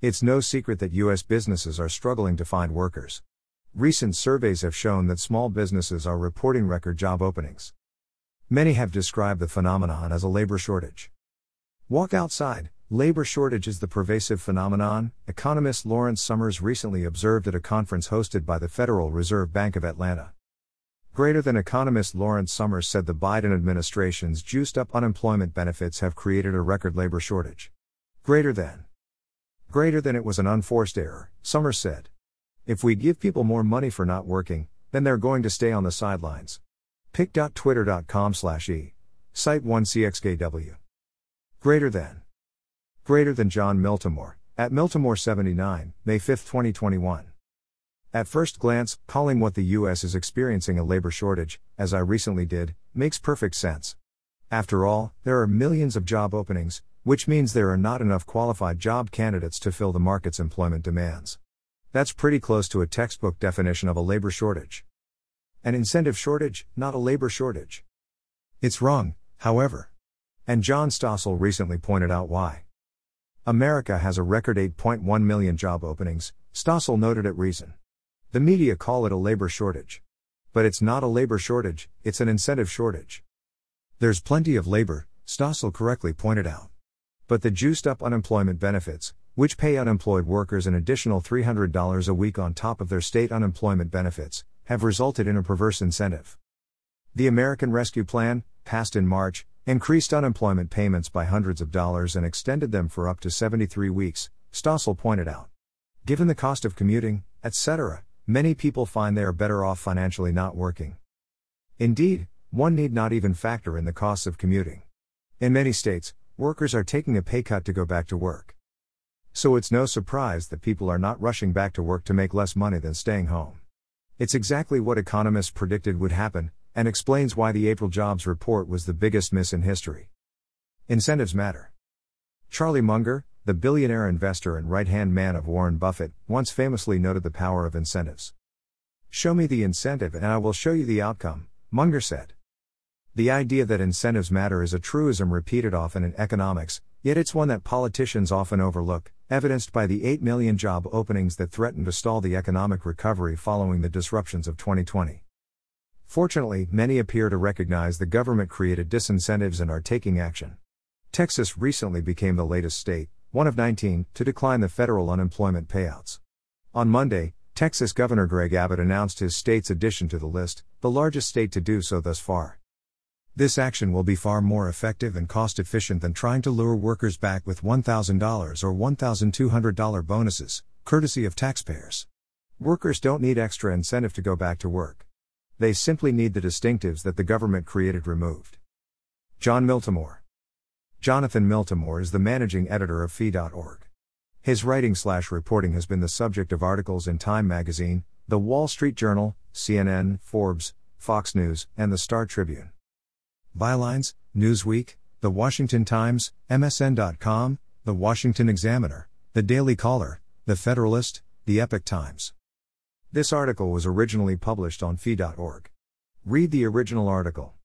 It's no secret that U.S. businesses are struggling to find workers. Recent surveys have shown that small businesses are reporting record job openings. Many have described the phenomenon as a labor shortage. Walk outside, labor shortage is the pervasive phenomenon, economist Lawrence Summers recently observed at a conference hosted by the Federal Reserve Bank of Atlanta. Greater than economist Lawrence Summers said the Biden administration's juiced-up unemployment benefits have created a record labor shortage. Greater than it was an unforced error, Summers said. If we give people more money for not working, then they're going to stay on the sidelines. pic.twitter.com/e. Site1cxkw. Greater than John Miltimore, at Miltimore79, May 5, 2021. At first glance, calling what the U.S. is experiencing a labor shortage, as I recently did, makes perfect sense. After all, there are millions of job openings, which means there are not enough qualified job candidates to fill the market's employment demands. That's pretty close to a textbook definition of a labor shortage. An incentive shortage, not a labor shortage. It's wrong, however. And John Stossel recently pointed out why. America has a record 8.1 million job openings, Stossel noted at Reason. The media call it a labor shortage. But it's not a labor shortage, it's an incentive shortage. There's plenty of labor, Stossel correctly pointed out. But the juiced-up unemployment benefits, which pay unemployed workers an additional $300 a week on top of their state unemployment benefits, have resulted in a perverse incentive. The American Rescue Plan, passed in March, increased unemployment payments by hundreds of dollars and extended them for up to 73 weeks, Stossel pointed out. Given the cost of commuting, etc., many people find they are better off financially not working. Indeed, one need not even factor in the costs of commuting. In many states, workers are taking a pay cut to go back to work. So it's no surprise that people are not rushing back to work to make less money than staying home. It's exactly what economists predicted would happen, and explains why the April jobs report was the biggest miss in history. Incentives matter. Charlie Munger, the billionaire investor and right-hand man of Warren Buffett, once famously noted the power of incentives. Show me the incentive and I will show you the outcome, Munger said. The idea that incentives matter is a truism repeated often in economics, yet it's one that politicians often overlook, evidenced by the 8 million job openings that threaten to stall the economic recovery following the disruptions of 2020. Fortunately, many appear to recognize the government-created disincentives and are taking action. Texas recently became the latest state, one of 19, to decline the federal unemployment payouts. On Monday, Texas Governor Greg Abbott announced his state's addition to the list, the largest state to do so thus far. This action will be far more effective and cost-efficient than trying to lure workers back with $1,000 or $1,200 bonuses, courtesy of taxpayers. Workers don't need extra incentive to go back to work. They simply need the distinctives that the government created removed. John Miltimore. Jonathan Miltimore is the managing editor of Fee.org. His writing/reporting has been the subject of articles in Time Magazine, The Wall Street Journal, CNN, Forbes, Fox News, and The Star Tribune. Bylines, Newsweek, The Washington Times, MSN.com, The Washington Examiner, The Daily Caller, The Federalist, The Epoch Times. This article was originally published on Fee.org. Read the original article.